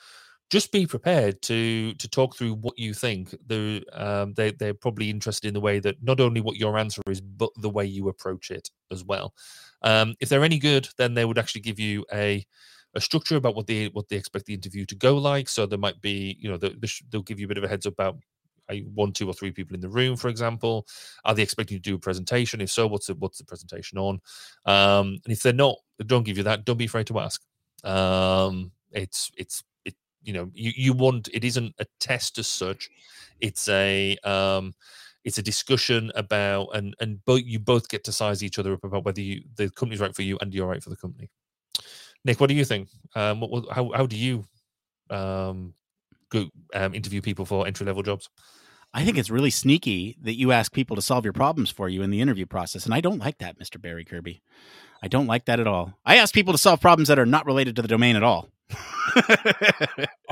just be prepared to to talk through what you think. They're, um, they, they're probably interested in the way that not only what your answer is, but the way you approach it as well. Um, if they're any good, then they would actually give you a a structure about what they what they expect the interview to go like. So there might be, you know, they, they'll give you a bit of a heads up about one, two, or three people in the room, for example. Are they expecting you to do a presentation? If so, what's the, what's the presentation on? Um, and if they're not, don't give you that. Don't be afraid to ask. Um, it's it's it. You know, you, you want it isn't a test as such. It's a um, it's a discussion about and and both you both get to size each other up about whether you, the company's right for you and you're right for the company. Nick, what do you think? Um, what, what, how how do you um, go um, interview people for entry level jobs? I think it's really sneaky that you ask people to solve your problems for you in the interview process. And I don't like that, Mister Barry Kirby. I don't like that at all. I ask people to solve problems that are not related to the domain at all.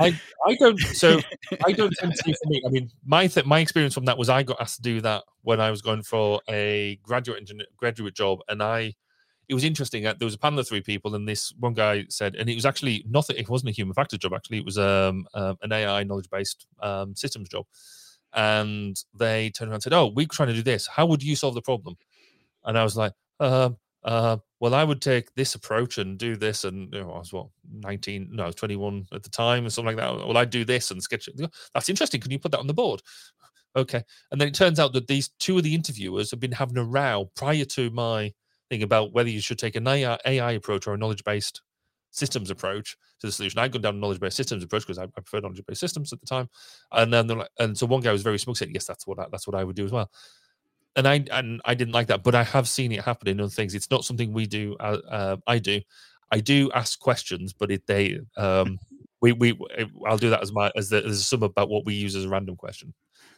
I, I don't. So I don't tend to do for me. I mean, my th- my experience from that was I got asked to do that when I was going for a graduate engin- graduate job, and I it was interesting. There was a panel of three people, and this one guy said, and it was actually not that it wasn't a human factor job. Actually, it was um, uh, an A I knowledge based um, systems job. And they turned around and said, oh, we're trying to do this. How would you solve the problem? And I was like, um, uh, well, I would take this approach and do this. And you know, I was, what, nineteen? No, I was twenty-one at the time or something like that. Well, I'd do this and sketch it. That's interesting. Can you put that on the board? Okay. And then it turns out that these two of the interviewers have been having a row prior to my thing about whether you should take an A I approach or a knowledge-based systems approach to the solution. I'd gone down a knowledge-based systems approach because I, I preferred knowledge-based systems at the time. And then, like, and so one guy was very smug, said, yes, that's what I, that's what I would do as well. And I and I didn't like that, but I have seen it happen in other things. It's not something we do. Uh, uh, I do, I do ask questions, but it, they, um, we we I'll do that as my as the as a sum about what we use as a random question.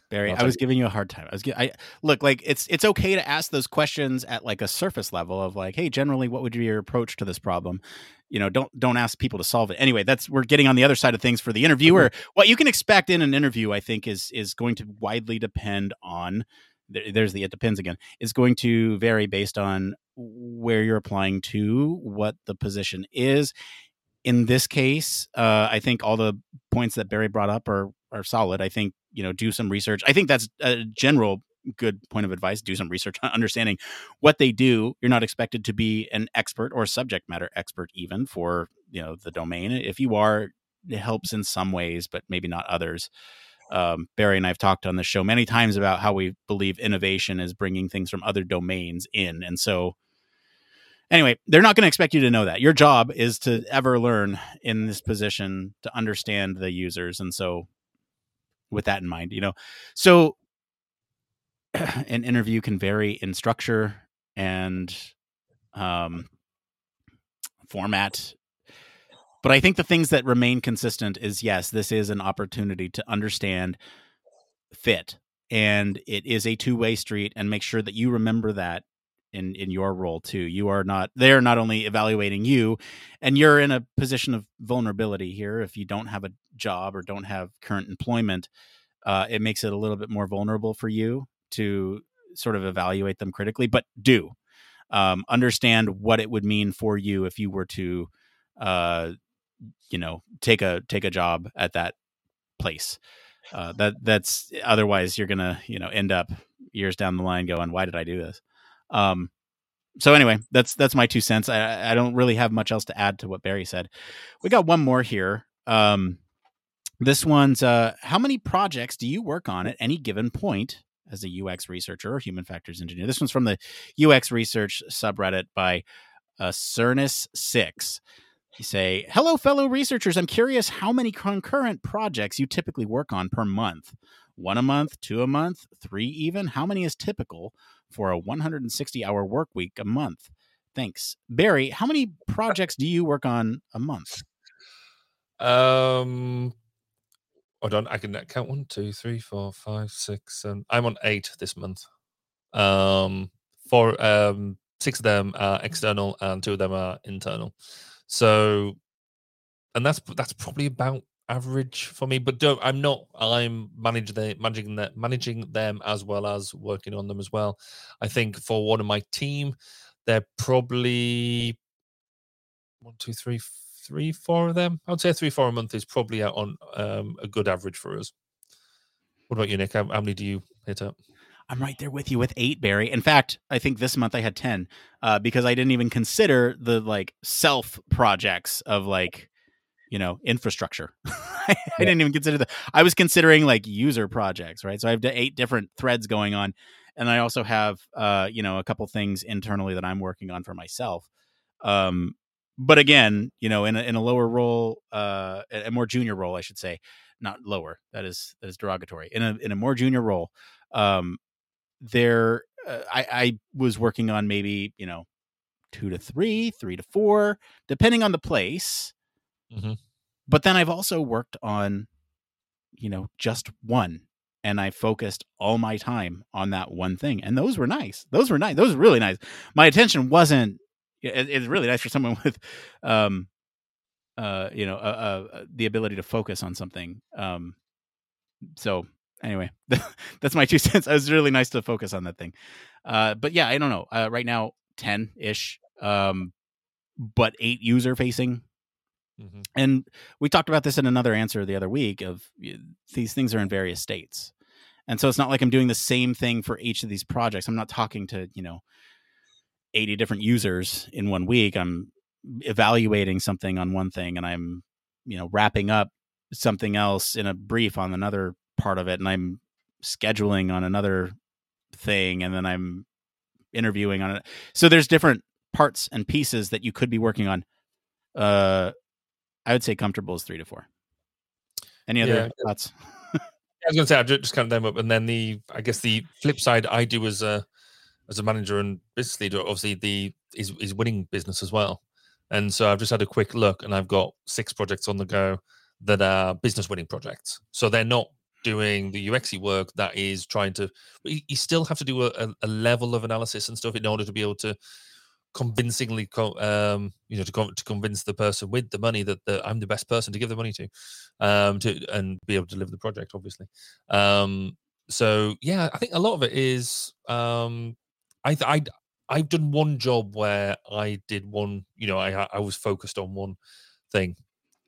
Barry, I was giving you a hard time. I was, I look like it's it's okay to ask those questions at like a surface level of like, hey, generally, what would be your approach to this problem? You know, don't don't ask people to solve it. Anyway, that's we're getting on the other side of things for the interviewer. Mm-hmm. What you can expect in an interview, I think, is is going to widely depend on. There's the it depends again. It's going to vary based on where you're applying to, what the position is. In this case, uh, I think all the points that Barry brought up are are solid. I think. You know, do some research. I think that's a general good point of advice. Do some research on understanding what they do. You're not expected to be an expert or subject matter expert even for, you know, the domain. If you are, it helps in some ways, but maybe not others. Um, Barry and I have talked on the show many times about how we believe innovation is bringing things from other domains in. And so anyway, they're not going to expect you to know that. Your job is to ever learn in this position to understand the users. And so with that in mind, you know, so an interview can vary in structure and um, format. But I think the things that remain consistent is, yes, this is an opportunity to understand fit. And it is a two-way street, and make sure that you remember that in, in your role too. You are not, they're not only evaluating you, and you're in a position of vulnerability here. If you don't have a job or don't have current employment, uh, it makes it a little bit more vulnerable for you to sort of evaluate them critically, but do um, understand what it would mean for you if you were to, uh, you know, take a, take a job at that place. Uh, that that's otherwise you're going to, you know, end up years down the line going, why did I do this? Um, so anyway, that's, that's my two cents. I, I don't really have much else to add to what Barry said. We got one more here. Um, This one's, uh, how many projects do you work on at any given point as a U X researcher or human factors engineer? This one's from the U X research subreddit by uh, Cernus six. You say, hello, fellow researchers. I'm curious how many concurrent projects you typically work on per month. One a month, two a month, three even. How many is typical for a one hundred sixty hour work week a month? Thanks. Barry, how many projects do you work on a month? Um... Hold on, I can count one, two, three, four, five, six, seven. I'm on eight this month. Um, four, um, six of them are external and two of them are internal. So, and that's that's probably about average for me. But don't, I'm not. I'm manage the, managing the, managing them as well as working on them as well. I think for one of my team, they're probably one, two, three, four. Three, four of them. I would say three, four a month is probably out on um, a good average for us. What about you, Nick? How, how many do you hit up? I'm right there with you with eight, Barry. In fact, I think this month I had ten uh, because I didn't even consider the like self projects of like, you know, infrastructure. I, yeah. I didn't even consider that. I was considering like user projects, right? So I have eight different threads going on. And I also have, uh, you know, a couple things internally that I'm working on for myself. Um, But again, you know, in a, in a lower role, uh, a more junior role, I should say, not lower. That is that is derogatory. In a in a more junior role, um, there, uh, I, I was working on maybe you know, two to three, three to four, depending on the place. Mm-hmm. But then I've also worked on, you know, just one, and I focused all my time on that one thing, and those were nice. Those were nice. Those were really nice. My attention wasn't. It's really nice for someone with, um, uh, you know, uh, uh, the ability to focus on something. Um, so anyway, that's my two cents. It was really nice to focus on that thing. Uh, but yeah, I don't know. Uh, right now, ten ish, um, but eight user facing. Mm-hmm. And we talked about this in another answer the other week of uh, these things are in various states. And so it's not like I'm doing the same thing for each of these projects. I'm not talking to, you know, eighty different users in one week. I'm evaluating something on one thing and I'm, you know, wrapping up something else in a brief on another part of it. And I'm scheduling on another thing. And then I'm interviewing on it. So there's different parts and pieces that you could be working on. Uh, I would say comfortable is three to four. Any other yeah. thoughts? I was going to say, I just count them up. And then the, I guess the flip side I do as a, as a manager and business leader, obviously the is, is winning business as well. And so I've just had a quick look and I've got six projects on the go that are business winning projects. So they're not doing the U X y work that is trying to, you still have to do a, a level of analysis and stuff in order to be able to convincingly, um, you know, to, to convince the person with the money that the, I'm the best person to give the money to, um, to and be able to deliver the project, obviously. Um, so yeah, I think a lot of it is, um, I, I, I've done one job where I did one, you know, I, I was focused on one thing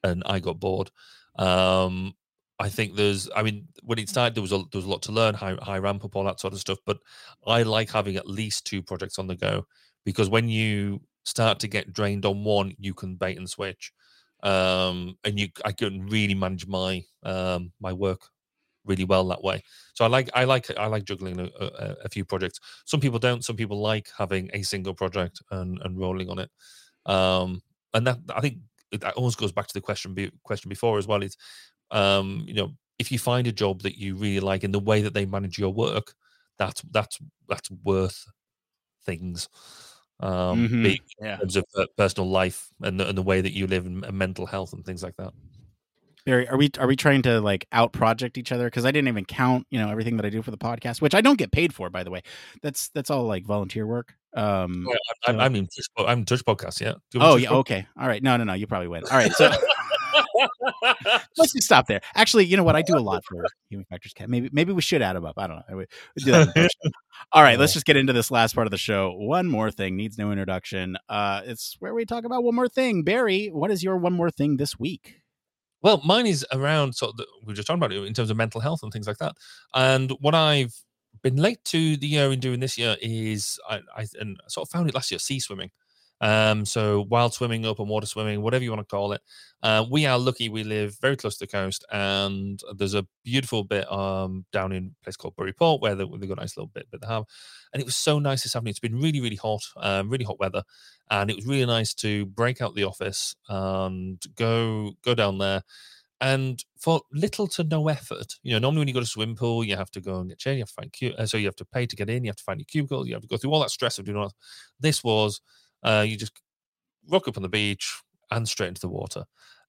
and I got bored. Um, I think there's, I mean, when it started, there was a, there was a lot to learn, high, high ramp up, all that sort of stuff. But I like having at least two projects on the go, because when you start to get drained on one, you can bait and switch. Um, and you, I can really manage my, um, my work really well that way. So I like, I like, I like juggling a, a, a few projects. Some people don't, some people like having a single project and, and rolling on it. Um, and that, I think that almost goes back to the question, be, question before as well is, Um, you know, if you find a job that you really like and the way that they manage your work, that's that's that's worth things. Um, mm-hmm. be, yeah. In terms of uh, personal life and the, and the way that you live and, and mental health and things like that. Barry, are we are we trying to like out project each other? Because I didn't even count, you know, everything that I do for the podcast, which I don't get paid for, by the way. That's that's all like volunteer work. Um, oh, I, so... I, I mean, I'm touch podcast, yeah. Oh yeah, podcast? Okay, all right. No, no, no, you probably win. All right, so. Let's just stop there. Actually, you know what? I do a lot for Human Factors Cast. Maybe, maybe we should add them up. I don't know. We'll do that. All right, let's just get into this last part of the show. One more thing needs no introduction. Uh, it's where we talk about one more thing. Barry, what is your one more thing this week? Well, mine is around. So we were just talking about it in terms of mental health and things like that. And what I've been late to the year in doing this year is I, I and I sort of found it last year: sea swimming. Um, so wild swimming, open water swimming, whatever you want to call it. Uh, we are lucky we live very close to the coast, and there's a beautiful bit um, down in a place called Burry Port where they've they got a nice little bit that they have. And it was so nice this afternoon. It's been really, really hot, um, really hot weather. And it was really nice to break out the office and go go down there. And for little to no effort, you know, normally when you go to a swim pool, you have to go and get changed, you have to find cu- uh, so you have to pay to get in, you have to find your cubicle, you have to go through all that stress of doing all that. This was... Uh, you just rock up on the beach and straight into the water,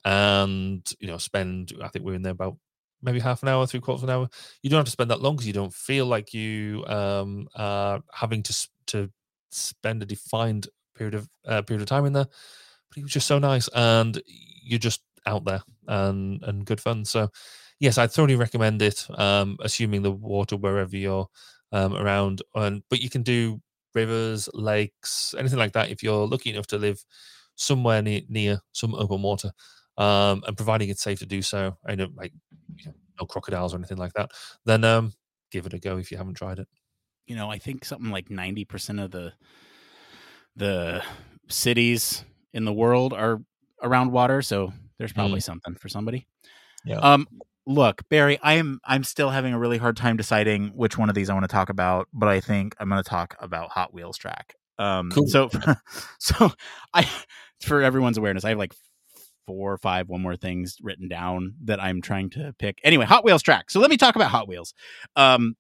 and you know, spend. I think we were in there about maybe half an hour, three quarters of an hour. You don't have to spend that long because you don't feel like you um, are having to to spend a defined period of uh, period of time in there. But it was just so nice, and you're just out there and and good fun. So, yes, I thoroughly recommend it. Um, assuming the water wherever you're um, around, and but you can do rivers, lakes, anything like that if you're lucky enough to live somewhere near, near some open water, um, and providing it's safe to do so, and like you know, no crocodiles or anything like that, then um, give it a go if you haven't tried it. You know, I think something like ninety percent of the the cities in the world are around water, so there's probably mm. something for somebody. Yeah. Um, Look, Barry, I am I'm still having a really hard time deciding which one of these I want to talk about, but I think I'm going to talk about Hot Wheels track. Um cool. so for, so I for everyone's awareness, I have like four or five one more things written down that I'm trying to pick. Anyway, Hot Wheels track. So let me talk about Hot Wheels. Um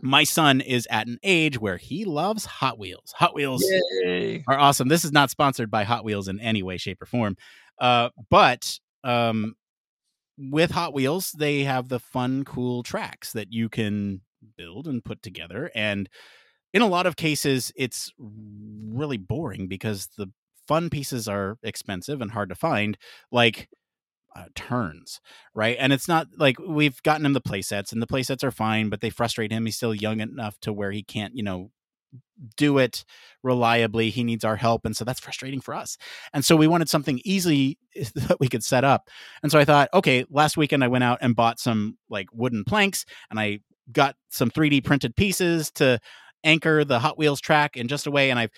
My son is at an age where he loves Hot Wheels. Hot Wheels Yay. Are awesome. This is not sponsored by Hot Wheels in any way, shape, or form. Uh but um with Hot Wheels, they have the fun, cool tracks that you can build and put together. And in a lot of cases, it's really boring because the fun pieces are expensive and hard to find, like uh, turns, right? And it's not like we've gotten him the play sets, and the play sets are fine, but they frustrate him. He's still young enough to where he can't, you know, do it reliably. He needs our help, and so that's frustrating for us, and so we wanted something easy that we could set up. And so I thought, okay, last weekend I went out and bought some like wooden planks, and I got some three D printed pieces to anchor the Hot Wheels track in just a way, and I've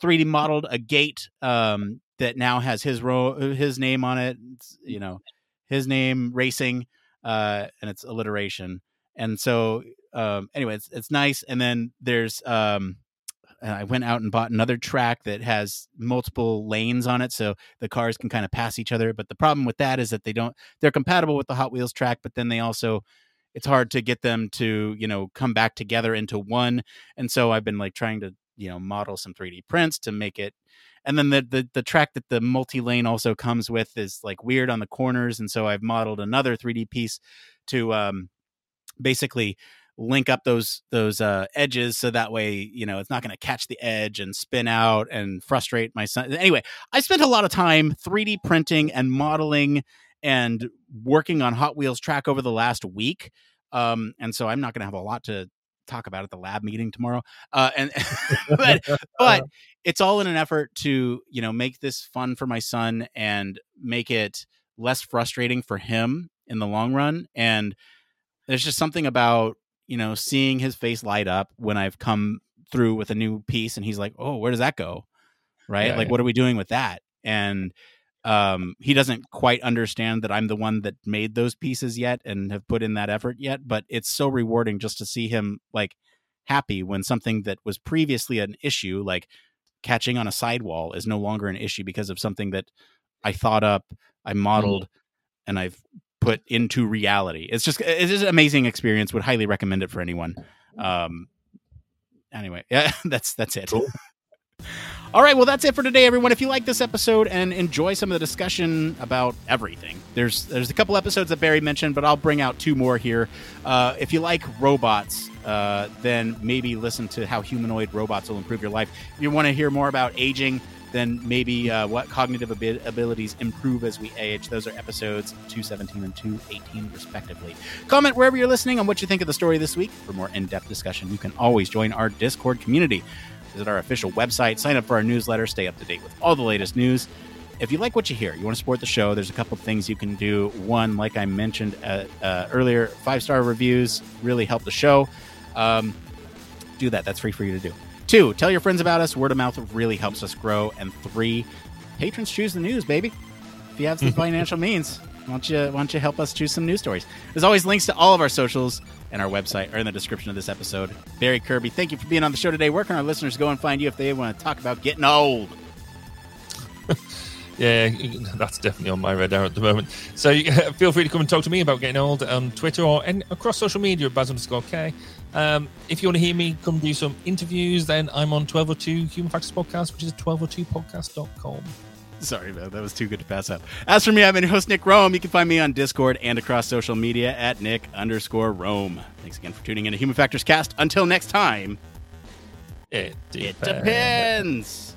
three D modeled a gate um that now has his ro- his name on it. It's, you know, his name racing, uh and it's alliteration. And so um anyway, it's, it's nice. And then there's um and I went out and bought another track that has multiple lanes on it, so the cars can kind of pass each other. But the problem with that is that they don't, they're compatible with the Hot Wheels track, but then they also, it's hard to get them to, you know, come back together into one. And so I've been like trying to, you know, model some three D prints to make it. And then the, the, the track that the multi-lane also comes with is like weird on the corners. And so I've modeled another three D piece to um, basically link up those, those uh, edges. So that way, you know, it's not going to catch the edge and spin out and frustrate my son. Anyway, I spent a lot of time three D printing and modeling and working on Hot Wheels track over the last week. Um, and so I'm not going to have a lot to talk about at the lab meeting tomorrow. Uh, and but, but it's all in an effort to, you know, make this fun for my son and make it less frustrating for him in the long run. And there's just something about, you know, seeing his face light up when I've come through with a new piece and he's like, oh, where does that go? Right. Yeah, like, yeah. What are we doing with that? And um, he doesn't quite understand that I'm the one that made those pieces yet and have put in that effort yet, but it's so rewarding just to see him like happy when something that was previously an issue, like catching on a sidewall, is no longer an issue because of something that I thought up, I modeled, mm-hmm. and I've put into reality. It's just, it is an amazing experience. Would highly recommend it for anyone. Um, anyway, yeah, that's, that's it. Cool. All right, well, that's it for today, everyone. If you like this episode and enjoy some of the discussion about everything, there's there's a couple episodes that Barry mentioned, but I'll bring out two more here. Uh, if you like robots, uh, then maybe listen to how humanoid robots will improve your life. If you want to hear more about aging, then maybe uh, what cognitive ab- abilities improve as we age. Those are episodes two seventeen and two eighteen, respectively. Comment wherever you're listening on what you think of the story this week. For more in-depth discussion, you can always join our Discord community. Visit our official website, sign up for our newsletter, stay up to date with all the latest news. If you like what you hear, you want to support the show, there's a couple of things you can do. One, like I mentioned uh, uh, earlier, five-star reviews really help the show. Um, do that. That's free for you to do. Two, tell your friends about us. Word of mouth really helps us grow. And three, patrons choose the news, baby. If you have some financial means, why don't you, why don't you help us choose some news stories? There's always links to all of our socials and our website are in the description of this episode. Barry Kirby, thank you for being on the show today. Where can our listeners go and find you if they want to talk about getting old? Yeah, that's definitely on my radar at the moment. So you, feel free to come and talk to me about getting old on Twitter or and across social media at Baz underscore K. Um, if you want to hear me come do some interviews, then I'm on twelve oh two Human Factors Podcast, which is twelve oh two podcast dot com. Sorry, man. That was too good to pass up. As for me, I'm your host, Nick Rome. You can find me on Discord and across social media at Nick underscore Rome. Thanks again for tuning in to Human Factors Cast. Until next time, it depends. It depends.